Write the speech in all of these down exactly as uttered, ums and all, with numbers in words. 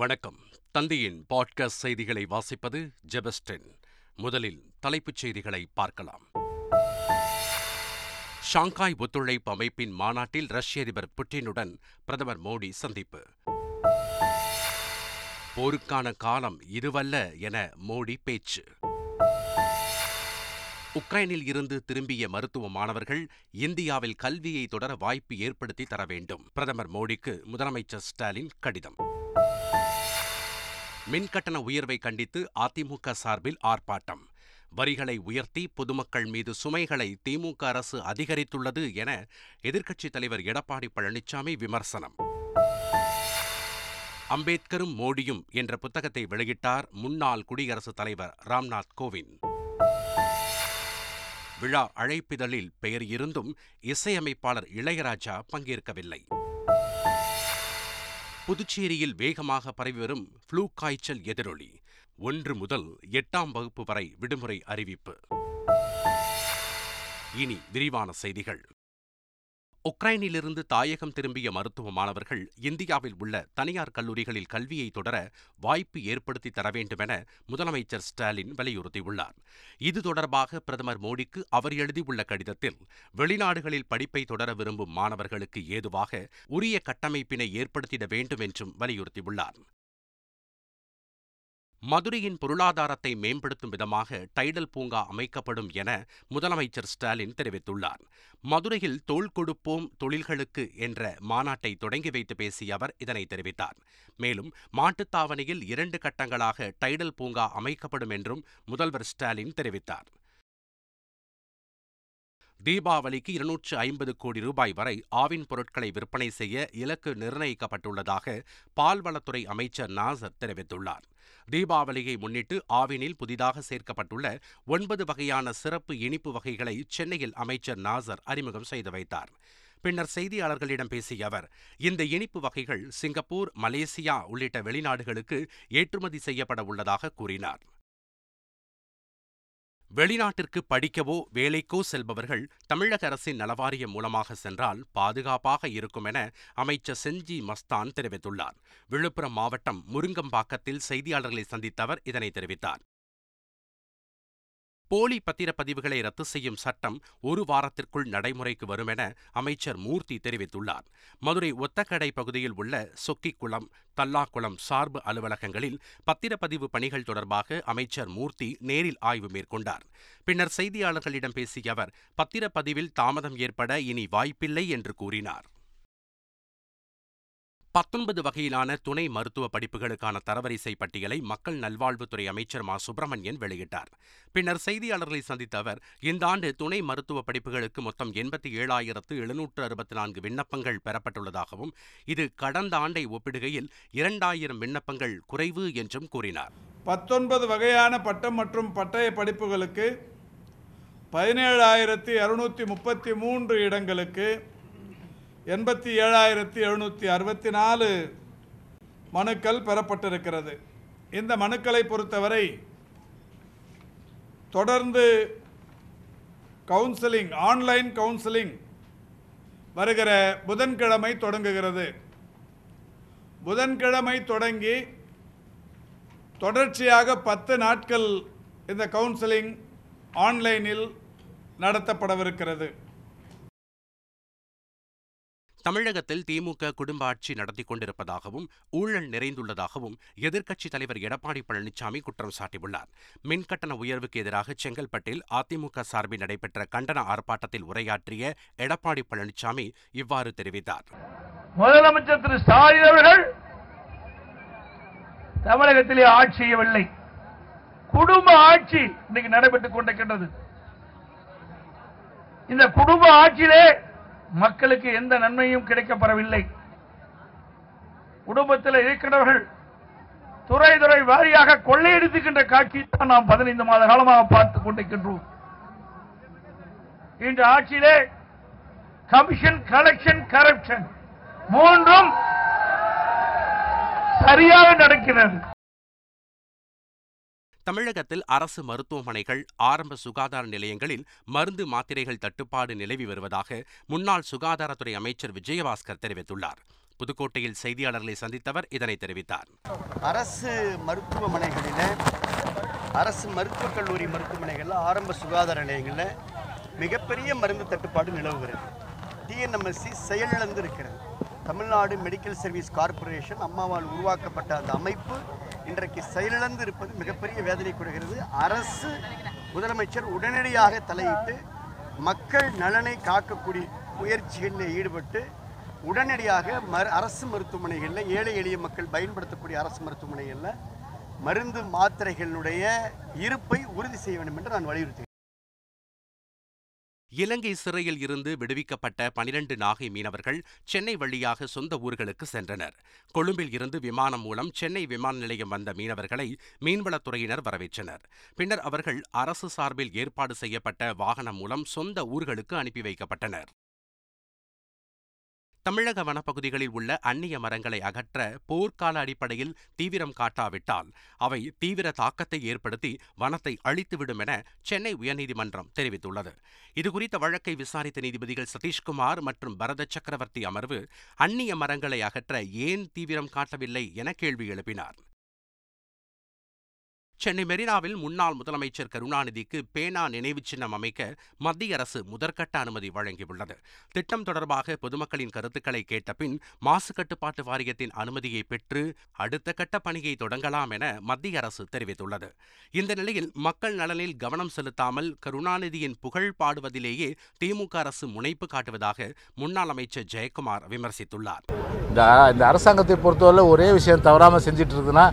வணக்கம். தந்தியின் பாட்காஸ்ட் செய்திகளை வாசிப்பது ஜெபஸ்டின். முதலில் தலைப்புச் செய்திகளை பார்க்கலாம். ஷாங்காய் ஒத்துழைப்பு அமைப்பின் மாநாட்டில் ரஷ்ய அதிபர் புட்டினுடன் பிரதமர் மோடி சந்திப்பு. போருக்கான காலம் இதுவல்ல என மோடி பேச்சு. உக்ரைனில் இருந்து திரும்பிய மருத்துவ மாணவர்கள் இந்தியாவில் கல்வியை தொடர வாய்ப்பு ஏற்படுத்தி தர வேண்டும். பிரதமர் மோடிக்கு முதலமைச்சர் ஸ்டாலின் கடிதம். மின்கட்டண உயர்வை கண்டித்து அதிமுக சார்பில் ஆர்ப்பாட்டம். வரிகளை உயர்த்தி பொதுமக்கள் மீது சுமைகளை திமுக அரசு அதிகரித்துள்ளது என எதிர்க்கட்சித் தலைவர் எடப்பாடி பழனிசாமி விமர்சனம். அம்பேத்கரும் மோடியும் என்ற புத்தகத்தை வெளியிட்டார் முன்னாள் குடியரசுத் தலைவர் ராமநாத் கோவிந்த். விழா அழைப்பிதழில் பெயர் இருந்தும் இசையமைப்பாளர் இளையராஜா பங்கேற்கவில்லை. புதுச்சேரியில் வேகமாக பரவி வரும் ஃப்ளூ காய்ச்சல் எதிரொலி. ஒன்று முதல் எட்டாம் வகுப்பு வரை விடுமுறை அறிவிப்பு. இனி விரிவான செய்திகள். உக்ரைனிலிருந்து தாயகம் திரும்பிய மருத்துவ மாணவர்கள் இந்தியாவில் உள்ள தனியார் கல்லூரிகளில் கல்வியை தொடர வாய்ப்பு ஏற்படுத்தி தர வேண்டும் என முதலமைச்சர் ஸ்டாலின் வலியுறுத்தியுள்ளார். இது தொடர்பாக பிரதமர் மோடிக்கு அவர் எழுதியுள்ள கடிதத்தில், வெளிநாடுகளில் படிப்பை தொடர விரும்பும் மாணவர்களுக்கு ஏதுவாக உரிய கட்டமைப்பினை ஏற்படுத்திட வேண்டும் என்றும் வலியுறுத்தியுள்ளார். மதுரையின் பொருளாதாரத்தை மேம்படுத்தும் விதமாக டைடல் பூங்கா அமைக்கப்படும் என முதலமைச்சர் ஸ்டாலின் தெரிவித்துள்ளார். மதுரையில் தோள் கொடுப்போம் தொழில்களுக்கு என்ற மாநாட்டை தொடங்கி வைத்து பேசிய அவர் இதனை தெரிவித்தார். மேலும் மாட்டுத்தாவணியில் இரண்டு கட்டங்களாக டைடல் பூங்கா அமைக்கப்படும் என்றும் முதல்வர் ஸ்டாலின் தெரிவித்தார். தீபாவளிக்கு இருநூற்று ஐம்பது கோடி ரூபாய் வரை ஆவின் பொருட்களை விற்பனை செய்ய இலக்கு நிர்ணயிக்கப்பட்டுள்ளதாக பால்வளத்துறை அமைச்சர் நாசர் தெரிவித்துள்ளார். தீபாவளியை முன்னிட்டு ஆவினில் புதிதாக சேர்க்கப்பட்டுள்ள ஒன்பது வகையான சிறப்பு இனிப்பு வகைகளை சென்னையில் அமைச்சர் நாசர் அறிமுகம் செய்து வைத்தார். பின்னர் செய்தியாளர்களிடம் பேசிய அவர், இந்த இனிப்பு வகைகள் சிங்கப்பூர், மலேசியா உள்ளிட்ட வெளிநாடுகளுக்கு ஏற்றுமதி செய்யப்பட உள்ளதாக கூறினார். வெளிநாட்டிற்கு படிக்கவோ வேலைக்கோ செல்பவர்கள் தமிழக அரசின் நலவாரியம் மூலமாக சென்றால் பாதுகாப்பாக இருக்கும் என அமைச்சர் செஞ்சி மஸ்தான் தெரிவித்துள்ளார். விழுப்புரம் மாவட்டம் முருங்கம்பாக்கத்தில் செய்தியாளர்களை சந்தித்த அவர் இதனை தெரிவித்தார். போலி பத்திரப்பதிவுகளை ரத்து செய்யும் சட்டம் ஒரு வாரத்திற்குள் நடைமுறைக்கு வரும் என அமைச்சர் மூர்த்தி தெரிவித்துள்ளார். மதுரை ஒத்தக்கடை பகுதியில் உள்ள சொக்கிக்குளம், தல்லாக்குளம் சார்பு அலுவலகங்களில் பத்திரப்பதிவு பணிகள் தொடர்பாக அமைச்சர் மூர்த்தி நேரில் ஆய்வு மேற்கொண்டார். பின்னர் செய்தியாளர்களிடம் பேசிய அவர், பத்திரப்பதிவில் தாமதம் ஏற்பட இனி வாய்ப்பில்லை என்று கூறினார். பத்தொன்பது வகையிலான துணை மருத்துவ படிப்புகளுக்கான தரவரிசை பட்டியலை மக்கள் நல்வாழ்வுத்துறை அமைச்சர் மா சுப்பிரமணியன் வெளியிட்டார். பின்னர் செய்தியாளர்களை சந்தித்த அவர், இந்த ஆண்டு துணை மருத்துவ படிப்புகளுக்கு மொத்தம் எண்பத்தி ஏழாயிரத்து எழுநூற்று அறுபத்தி நான்கு விண்ணப்பங்கள் பெறப்பட்டுள்ளதாகவும், இது கடந்த ஆண்டை ஒப்பிடுகையில் இரண்டாயிரம் விண்ணப்பங்கள் குறைவு என்றும் கூறினார். பத்தொன்பது வகையான பட்டம் மற்றும் பட்டய படிப்புகளுக்கு பதினேழாயிரத்தி அறுநூற்றி முப்பத்தி மூன்று இடங்களுக்கு எண்பத்தி ஏழாயிரத்தி எழுநூற்றி அறுபத்தி நாலு மனுக்கள் பெறப்பட்டிருக்கிறது. இந்த மனுக்களை பொறுத்தவரை தொடர்ந்து கவுன்சிலிங், ஆன்லைன் கவுன்சிலிங் வருகிற புதன்கிழமை தொடங்குகிறது. புதன்கிழமை தொடங்கி தொடர்ச்சியாக பத்து நாட்கள் இந்த கவுன்சிலிங் ஆன்லைனில் நடத்தப்படவிருக்கிறது. தமிழகத்தில் திமுக குடும்ப ஆட்சி நடத்தி கொண்டிருப்பதாகவும் ஊழல் நிறைந்துள்ளதாகவும் எதிர்க்கட்சித் தலைவர் எடப்பாடி பழனிசாமி குற்றம் சாட்டியுள்ளார். மின்கட்டண உயர்வுக்கு எதிராக செங்கல்பட்டில் அதிமுக சார்பில் நடைபெற்ற கண்டன ஆர்ப்பாட்டத்தில் உரையாற்றிய எடப்பாடி பழனிசாமி இவ்வாறு தெரிவித்தார். முதலமைச்சர் திரு ஸ்டாலின் அவர்கள் தமிழகத்திலே ஆட்சி செய்யவில்லை, குடும்ப ஆட்சி இன்னைக்கு நடைபெற்றுக் கொண்டிருக்கின்றது. இந்த குடும்ப ஆட்சியிலே மக்களுக்கு எந்த நன்மையும் கிடைக்கப்பெறவில்லை. குடும்பத்தில் இருக்கிறவர்கள் துறை துறை வாரியாக கொள்ளையடித்துக்கின்ற காட்சி தான் நாம் பதினைந்து மாத காலமாக பார்த்துக் கொண்டிருக்கின்றோம். இன்று ஆட்சியிலே கமிஷன், கலெக்ஷன், கரப்ஷன் மூன்றும் சரியாக நடக்கிறது. தமிழகத்தில் அரசு மருத்துவமனைகள், ஆரம்ப சுகாதார நிலையங்களில் மருந்து மாத்திரைகள் தட்டுப்பாடு நிலவி வருவதாக முன்னாள் சுகாதாரத்துறை அமைச்சர் விஜயபாஸ்கர் தெரிவித்துள்ளார். புதுக்கோட்டையில் செய்தியாளர்களை சந்தித்தவர் இதனை தெரிவித்தார். அரசு மருத்துவமனைகளில், அரசு மருத்துவக் கல்லூரி மருத்துவமனைகளில், ஆரம்ப சுகாதார நிலையங்களில் மிகப்பெரிய மருந்து தட்டுப்பாடு நிலவுகிறது. டிஎன்எம்எஸ்சி செயலிழந்து இருக்கிறது. தமிழ்நாடு மெடிக்கல் சர்வீஸ் கார்பரேஷன் அம்மாவால் உருவாக்கப்பட்ட அந்த அமைப்பு இன்றைக்கு செயலிழந்து இருப்பது மிகப்பெரிய வேதனை கொடுக்கிறது. அரசு முதலமைச்சர் உடனடியாக தலையிட்டு மக்கள் நலனை காக்கக்கூடிய முயற்சிகளில் ஈடுபட்டு உடனடியாக மரு அரசு மருத்துவமனைகளில், ஏழை எளிய மக்கள் பயன்படுத்தக்கூடிய அரசு மருத்துவமனைகளில் மருந்து மாத்திரைகளினுடைய இருப்பை உறுதி செய்ய வேண்டும் என்று நான் வலியுறுத்தேன். இலங்கை சிறையில் இருந்து விடுவிக்கப்பட்ட பனிரண்டு நாகை மீனவர்கள் சென்னை வழியாக சொந்த ஊர்களுக்கு சென்றனர். கொழும்பில் இருந்து விமானம் மூலம் சென்னை விமான நிலையம் வந்த மீனவர்களை மீன்வளத்துறையினர் வரவேற்றனர். பின்னர் அவர்கள் அரசு சார்பில் ஏற்பாடு செய்யப்பட்ட வாகனம் மூலம் சொந்த ஊர்களுக்கு அனுப்பி வைக்கப்பட்டனர். தமிழக வனப்பகுதிகளில் உள்ள அந்நிய மரங்களை அகற்ற போர்க்கால அடிப்படையில் தீவிரம் காட்டாவிட்டால் அவை தீவிர தாக்கத்தை ஏற்படுத்தி வனத்தை அழித்துவிடும் என சென்னை உயர்நீதிமன்றம் தெரிவித்துள்ளது. இதுகுறித்த வழக்கை விசாரித்த நீதிபதிகள் சதீஷ்குமார் மற்றும் பரத சக்கரவர்த்தி அமர்வு அந்நிய மரங்களை அகற்ற ஏன் தீவிரம் காட்டவில்லை என கேள்வி எழுப்பினார். சென்னை மெரினாவில் முன்னாள் முதலமைச்சர் கருணாநிதிக்கு பேனா நினைவு சின்னம் அமைக்க மத்திய அரசு முதற்கட்ட அனுமதி வழங்கியுள்ளது. திட்டம் தொடர்பாக பொதுமக்களின் கருத்துக்களை கேட்ட பின் மாசு கட்டுப்பாட்டு வாரியத்தின் அனுமதியை பெற்று அடுத்த கட்ட பணியை தொடங்கலாம் என மத்திய அரசு தெரிவித்துள்ளது. இந்த நிலையில் மக்கள் நலனில் கவனம் செலுத்தாமல் கருணாநிதியின் புகழ் பாடுவதிலேயே திமுக அரசு முனைப்பு காட்டுவதாக முன்னாள் அமைச்சர் ஜெயக்குமார் விமர்சித்துள்ளார். இந்த அரசாங்கத்தை பொறுத்தவரை ஒரே விஷயம் தவறாமல் செஞ்சிட்டு இருக்குன்னா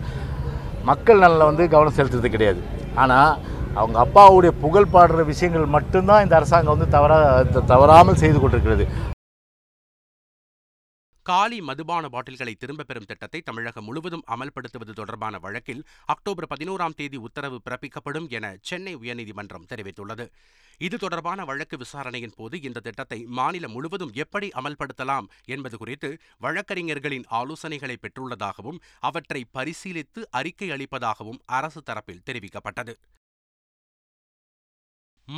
மக்கள் நலனில் வந்து கவனம் செலுத்துறது கிடையாது. ஆனால் அவங்க அப்பாவுடைய புகழ் பாடுற விஷயங்கள் மட்டும்தான் இந்த அரசாங்கம் வந்து தவறா தவறாமல் செய்து கொண்டிருக்கிறது. காலி மதுபான பாட்டில்களை திரும்ப பெறும் திட்டத்தை தமிழகம் முழுவதும் அமல்படுத்துவது தொடர்பான வழக்கில் அக்டோபர் பதினோராம் தேதி உத்தரவு பிறப்பிக்கப்படும் என சென்னை உயர்நீதிமன்றம் தெரிவித்துள்ளது. இது தொடர்பான வழக்கு விசாரணையின் போது இந்த திட்டத்தை மாநிலம் முழுவதும் எப்படி அமல்படுத்தலாம் என்பது குறித்து வழக்கறிஞர்களின் ஆலோசனைகளை பெற்றுள்ளதாகவும் அவற்றை பரிசீலித்து அறிக்கை அளிப்பதாகவும் அரசு தரப்பில் தெரிவிக்கப்பட்டது.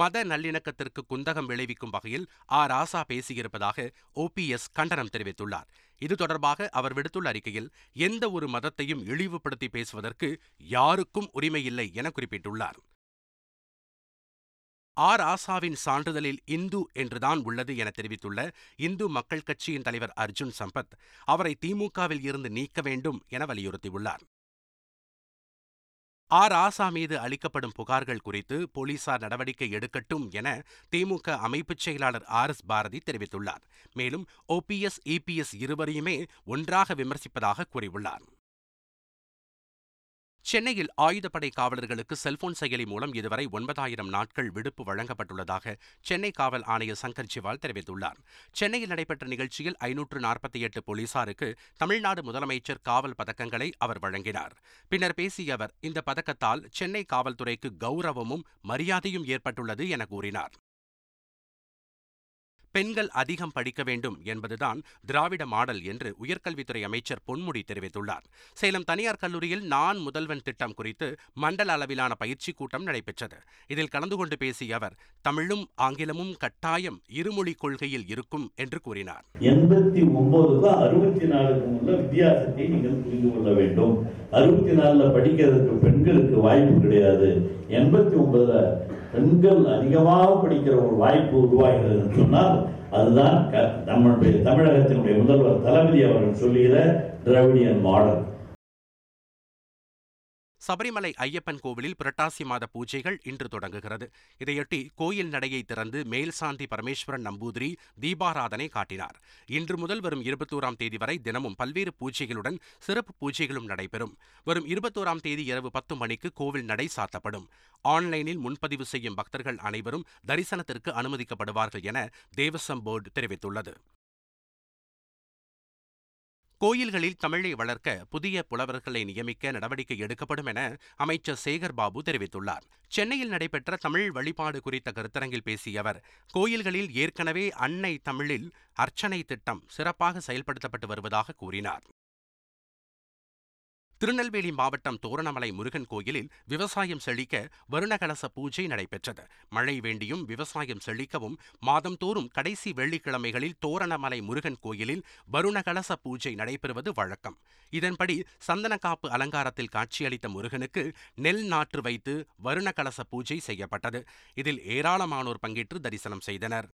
மத நல்லிணக்கத்திற்கு குந்தகம் விளைவிக்கும் வகையில் ஆராசா பேசியிருப்பதாக ஓபிஎஸ் கண்டனம் தெரிவித்துள்ளார். இது தொடர்பாக அவர் விடுத்துள்ள அறிக்கையில் எந்த ஒரு மதத்தையும் இழிவுபடுத்தி பேசுவதற்கு யாருக்கும் உரிமையில்லை என குறிப்பிட்டுள்ளார். ஆராசாவின் சான்றிதழில் இந்து என்றுதான் உள்ளது என தெரிவித்துள்ள இந்து மக்கள் கட்சியின் தலைவர் அர்ஜுன் சம்பத் அவரை திமுகவில் இருந்து நீக்க வேண்டும் என வலியுறுத்தியுள்ளார். ஆராசா மீது அளிக்கப்படும் புகார்கள் குறித்து போலீசார் நடவடிக்கை எடுக்கட்டும் என திமுக அமைப்புச் செயலாளர் ஆர் எஸ் பாரதி தெரிவித்துள்ளார். மேலும் ஓபிஎஸ், இபிஎஸ் இருவரையுமே ஒன்றாக விமர்சிப்பதாக கூறியுள்ளார். சென்னையில் ஆயுதப்படை காவலர்களுக்கு செல்போன் செயலி மூலம் இதுவரை ஒன்பதாயிரம் நாட்கள் விடுப்பு வழங்கப்பட்டுள்ளதாக சென்னை காவல் ஆணையர் சங்கர் ஜிவால் தெரிவித்துள்ளார். சென்னையில் நடைபெற்ற நிகழ்ச்சியில் ஐநூற்று நாற்பத்தி எட்டு போலீசாருக்கு தமிழ்நாடு முதலமைச்சர் காவல் பதக்கங்களை அவர் வழங்கினார். பின்னர் பேசிய அவர் இந்த பதக்கத்தால் சென்னை காவல்துறைக்கு கௌரவமும் மரியாதையும் ஏற்பட்டுள்ளது என கூறினார். பெண்கள் அதிகம் படிக்க வேண்டும் என்பதுதான் திராவிட மாடல் என்று உயர்கல்வித்துறை அமைச்சர் பொன்முடி தெரிவித்துள்ளார். சேலம் தனியார் கல்லூரியில் நான் முதல்வன் திட்டம் குறித்து மண்டல அளவிலான பயிற்சிக் கூட்டம் நடைபெற்றது. இதில் கலந்து கொண்டு பேசிய அவர் தமிழும் ஆங்கிலமும் கட்டாயம் இருமொழி கொள்கையில் இருக்கும் என்று கூறினார். எண்பத்தி ஒன்பதுக்கும் அறுபத்தி நாலுக்கும் உள்ள வித்தியாசத்தை நீங்கள் புரிந்து கொள்ள வேண்டும். அறுபத்தி நாலுல படிக்கிறதுக்கு பெண்களுக்கு வாய்ப்பு கிடையாது. எண்பத்தி ஒன்பதுல பெண்கள் அதிகமாக படிக்கிற ஒரு வாய்ப்பு உருவாகிறது சொன்னால் அதுதான் நம்மளுடைய தமிழகத்தினுடைய முதல்வர் தளபதி அவர்கள் சொல்லுகிற திராவிடியன் மாடல். சபரிமலை ஐயப்பன் கோவிலில் புரட்டாசி மாத பூஜைகள் இன்று தொடங்குகிறது. இதையொட்டி கோயில் நடையை திறந்து மேல்சாந்தி பரமேஸ்வரன் நம்பூதிரி தீபாராதனை காட்டினார். இன்று முதல் வரும் இருபத்தோராம் தேதி வரை தினமும் பல்வேறு பூஜைகளுடன் சிறப்பு பூஜைகளும் நடைபெறும். வரும் இருபத்தோராம் தேதி இரவு பத்து மணிக்கு கோவில் நடை சாத்தப்படும். ஆன்லைனில் முன்பதிவு செய்யும் பக்தர்கள் அனைவரும் தரிசனத்திற்கு அனுமதிக்கப்படுவார்கள் என தேவசம் போர்டு தெரிவித்துள்ளது. கோயில்களில் தமிழை வளர்க்க புதிய புலவர்களை நியமிக்க நடவடிக்கை எடுக்கப்படும் என அமைச்சர் சேகர்பாபு தெரிவித்துள்ளார். சென்னையில் நடைபெற்ற தமிழ் வழிபாடு குறித்த கருத்தரங்கில் பேசிய அவர் கோயில்களில் ஏற்கனவே அன்னை தமிழில் அர்ச்சனை திட்டம் சிறப்பாக செயல்படுத்தப்பட்டு வருவதாக கூறினார். திருநெல்வேலி மாவட்டம் தோரணமலை முருகன் கோயிலில் விவசாயம் செழிக்க வருணகலச பூஜை நடைபெற்றது. மழை வேண்டியும் விவசாயம் செழிக்கவும் மாதந்தோறும் கடைசி வெள்ளிக்கிழமைகளில் தோரணமலை முருகன் கோயிலில் வருணகலச பூஜை நடைபெறுவது வழக்கம். இதன்படி சந்தனக்காப்பு அலங்காரத்தில் காட்சியளித்த முருகனுக்கு நெல் நாற்று வைத்து வருணகலச பூஜை செய்யப்பட்டது. இதில் ஏராளமானோர் பங்கேற்று தரிசனம் செய்தனர்.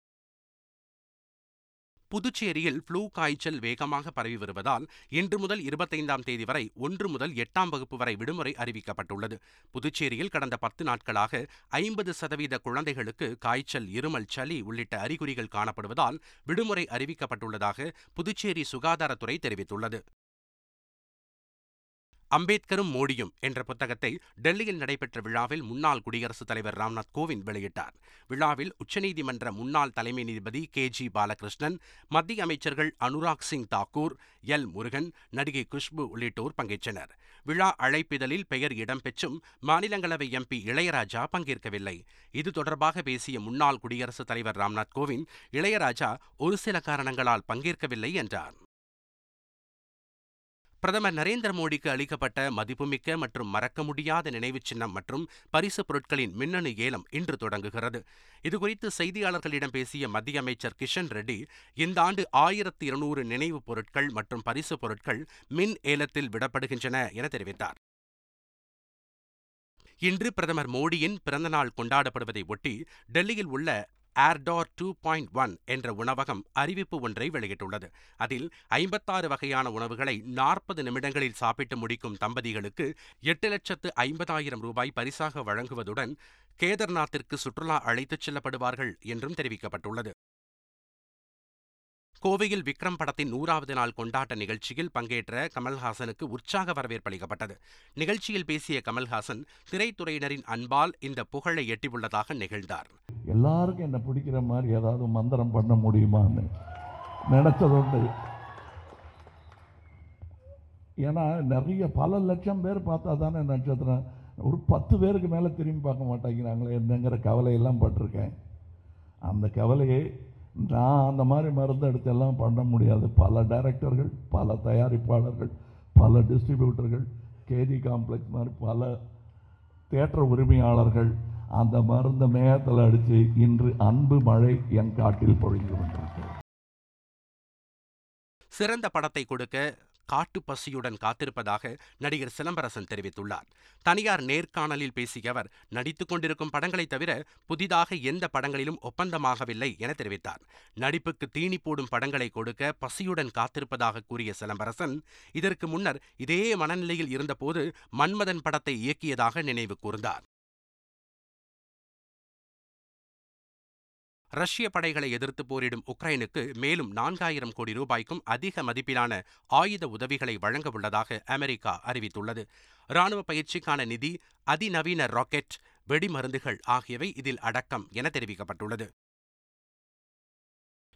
புதுச்சேரியில் ஃப்ளூ காய்ச்சல் வேகமாக பரவி வருவதால் இன்று முதல் இருபத்தைந்தாம் தேதி வரை ஒன்று முதல் எட்டாம் வகுப்பு வரை விடுமுறை அறிவிக்கப்பட்டுள்ளது. புதுச்சேரியில் கடந்த பத்து நாட்களாக ஐம்பது சதவீத குழந்தைகளுக்கு காய்ச்சல், இருமல், சளி உள்ளிட்ட அறிகுறிகள் காணப்படுவதால் விடுமுறை அறிவிக்கப்பட்டுள்ளதாக புதுச்சேரி சுகாதாரத்துறை தெரிவித்துள்ளது. அம்பேத்கரும் மோடியும் என்ற புத்தகத்தை டெல்லியில் நடைபெற்ற விழாவில் முன்னாள் குடியரசுத் தலைவர் ராம்நாத் கோவிந்த் வெளியிட்டார். விழாவில் உச்சநீதிமன்ற முன்னாள் தலைமை நீதிபதி கே ஜி பாலகிருஷ்ணன், மத்திய அமைச்சர்கள் அனுராக் சிங் தாக்கூர், எல் முருகன், நடிகை குஷ்பு உள்ளிட்டோர் பங்கேற்றனர். விழா அழைப்பிதழில் பெயர் இடம்பெற்றும் மாநிலங்களவை எம்பி இளையராஜா பங்கேற்கவில்லை. இது தொடர்பாக பேசிய முன்னாள் குடியரசுத் தலைவர் ராம்நாத் கோவிந்த், இளையராஜா ஒரு சில காரணங்களால் பங்கேற்கவில்லை என்றார். பிரதமர் நரேந்திர மோடிக்கு அளிக்கப்பட்ட மதிப்புமிக்க மற்றும் மறக்க முடியாத நினைவுச் சின்னம் மற்றும் பரிசுப் பொருட்களின் மின்னணு ஏலம் இன்று தொடங்குகிறது. இதுகுறித்து செய்தியாளர்களிடம் பேசிய மத்திய அமைச்சர் கிஷன் ரெட்டி, இந்த ஆண்டு ஆயிரத்தி இருநூறு நினைவுப் பொருட்கள் மற்றும் பரிசுப் பொருட்கள் மின் ஏலத்தில் விடப்படுகின்றன என தெரிவித்தார். இன்று பிரதமர் மோடியின் பிறந்தநாள் கொண்டாடப்படுவதை ஒட்டி டெல்லியில் உள்ள ஏர்டார் டூ பாயிண்ட் ஒன் என்ற உணவகம் அறிவிப்பு ஒன்றை வெளியிட்டுள்ளது. அதில் ஐம்பத்தாறு வகையான உணவுகளை நாற்பது நிமிடங்களில் சாப்பிட்டு முடிக்கும் தம்பதிகளுக்கு எட்டு லட்சத்து ஐம்பதாயிரம் ரூபாய் பரிசாக வழங்குவதுடன் கேதார்நாத்திற்கு சுற்றுலா அழைத்துச் செல்லப்படுவார்கள் என்றும் தெரிவிக்கப்பட்டுள்ளது. கோவையில் விக்ரம் படத்தின் நூறாவது நாள் கொண்டாட்ட நிகழ்ச்சியில் பங்கேற்ற கமல்ஹாசனுக்கு உற்சாக வரவேற்பு அளிக்கப்பட்டது. நிகழ்ச்சியில் பேசிய கமல்ஹாசன், திரைத்துறையினரின் அன்பால் இந்த புகழை எட்டியுள்ளதாக நிகழ்ந்தார். எல்லாருக்கும் என்ன பிடிக்கிற மாதிரி ஏதாவது மந்திரம் பண்ண முடியுமான்னு நினைச்சதுண்டு. ஏன்னா நிறைய பல லட்சம் பேர் பார்த்தா தானே நட்சத்திரம், ஒரு பத்து பேருக்கு மேலே திரும்பி பார்க்க மாட்டேங்கிறாங்களே என்னங்கிற கவலையெல்லாம் பட்டிருக்கேன். அந்த கவலையை நான் அந்த மாதிரி மருந்தெடுத்தெல்லாம் பண்ண முடியாது. பல டைரக்டர்கள், பல தயாரிப்பாளர்கள், பல டிஸ்ட்ரிபியூட்டர்கள், கேஜி காம்ப்ளெக்ஸ் மாதிரி பல தியேட்டர் உரிமையாளர்கள் அந்த மருந்தை மேகத்தில் அடித்து இன்று அன்பு மழை என் காட்டில் பொழிந்து கொண்டிருக்கிறது. சிறந்த படத்தை கொடுக்க காட்டு பசியுடன் காத்திருப்பதாக நடிகர் சிலம்பரசன் தெரிவித்துள்ளார். தனியார் நேர்காணலில் பேசிய அவர், நடித்துக் கொண்டிருக்கும் படங்களை தவிர புதிதாக எந்த படங்களிலும் ஒப்பந்தமாகவில்லை என தெரிவித்தார். நடிப்புக்கு தீனி போடும் படங்களை கொடுக்க பசியுடன் காத்திருப்பதாக கூறிய சிலம்பரசன், இதற்கு முன்னர் இதே மனநிலையில் இருந்தபோது மன்மதன் படத்தை இயக்கியதாக நினைவு கூர்ந்தார். ரஷ்ய படைகளை எதிர்த்து போரிடும் உக்ரைனுக்கு மேலும் நான்காயிரம் கோடி ரூபாய்க்கும் அதிக மதிப்பிலான ஆயுத உதவிகளை வழங்க உள்ளதாக அமெரிக்கா அறிவித்துள்ளது. ராணுவ பயிற்சிக்கான நிதி, அதிநவீன ராக்கெட், வெடிமருந்துகள் ஆகியவை இதில் அடக்கம் என தெரிவிக்கப்பட்டுள்ளது.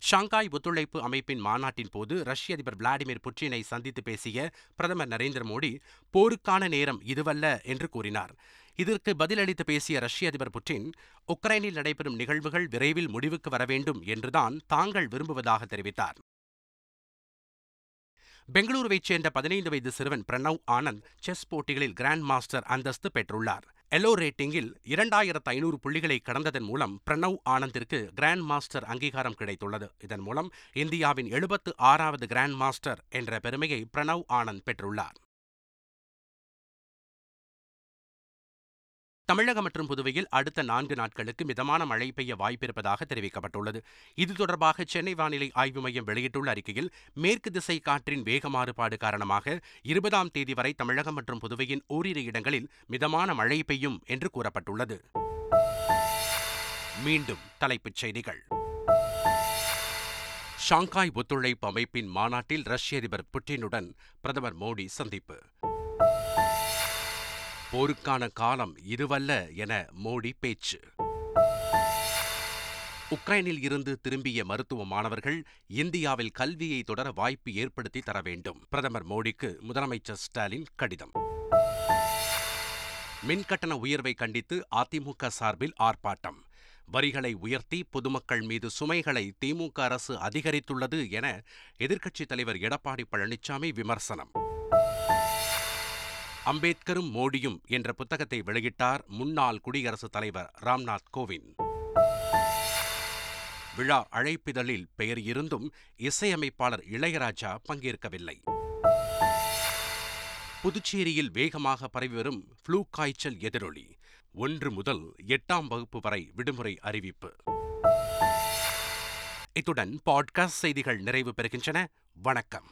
ஷாங்காய் ஒத்துழைப்பு அமைப்பின் மாநாட்டின் போது ரஷ்ய அதிபர் விளாடிமிர் புட்டினை சந்தித்து பேசிய பிரதமர் நரேந்திர மோடி, போருக்கான நேரம் இதுவல்ல என்று கூறினார். இதற்கு பதிலளித்து பேசிய ரஷ்ய அதிபர் புட்டின், உக்ரைனில் நடைபெறும் நிகழ்வுகள் விரைவில் முடிவுக்கு வர வேண்டும் என்றுதான் தாங்கள் விரும்புவதாக தெரிவித்தார். பெங்களூருவைச் சேர்ந்த பதினைந்து வயது சிறுவன் பிரணவ் ஆனந்த் செஸ் போட்டிகளில் கிராண்ட் மாஸ்டர் அந்தஸ்து பெற்றுள்ளார். எல்லோ ரேட்டிங்கில் இரண்டாயிரத்து ஐநூறு புள்ளிகளை கடந்ததன் மூலம் பிரணவ் ஆனந்திற்கு கிராண்ட் மாஸ்டர் அங்கீகாரம் கிடைத்துள்ளது. இதன் மூலம் இந்தியாவின் எழுபத்து ஆறாவது கிராண்ட் மாஸ்டர் என்ற பெருமையை பிரணவ் ஆனந்த் பெற்றுள்ளார். தமிழகம் மற்றும் புதுவையில் அடுத்த நான்கு நாட்களுக்கு மிதமான மழை பெய்ய வாய்ப்பிருப்பதாக தெரிவிக்கப்பட்டுள்ளது. இது தொடர்பாக சென்னை வானிலை ஆய்வு மையம் வெளியிட்டுள்ள அறிக்கையில், மேற்கு திசை காற்றின் வேக மாறுபாடு காரணமாக இருபதாம் தேதி வரை தமிழகம் மற்றும் புதுவையின் ஓரிரு இடங்களில் மிதமான மழை பெய்யும் என்று கூறப்பட்டுள்ளது. மீண்டும் தலைப்புச் செய்திகள். ஷாங்காய் ஒத்துழைப்பு அமைப்பின் மாநாட்டில் ரஷ்ய அதிபர் புட்டினுடன் பிரதமர் மோடி சந்திப்பு. போருக்கான காலம் இதுவல்ல என மோடி பேச்சு. உக்ரைனில் இருந்து திரும்பிய மருத்துவ மாணவர்கள் இந்தியாவில் கல்வியை தொடர வாய்ப்பு ஏற்படுத்தி தர வேண்டும். பிரதமர் மோடிக்கு முதலமைச்சர் ஸ்டாலின் கடிதம். மின்கட்டண உயர்வை கண்டித்து அதிமுக சார்பில் ஆர்ப்பாட்டம். வரிகளை உயர்த்தி பொதுமக்கள் மீது சுமைகளை திமுக அரசு அதிகரித்துள்ளது என எதிர்க்கட்சித் தலைவர் எடப்பாடி பழனிசாமி விமர்சனம். அம்பேத்கரும் மோடியும் என்ற புத்தகத்தை வெளியிட்டார் முன்னாள் குடியரசுத் தலைவர் ராம்நாத் கோவிந்த். விழா அழைப்பிதழில் பெயர் இருந்தும் இசையமைப்பாளர் இளையராஜா பங்கேற்கவில்லை. புதுச்சேரியில் வேகமாக பரவிவரும் ஃப்ளூ காய்ச்சல் எதிரொலி ஒன்று முதல் எட்டாம் வகுப்பு வரை விடுமுறை அறிவிப்பு. இத்துடன் பாட்காஸ்ட் செய்திகள் நிறைவு பெறுகின்றன. வணக்கம்.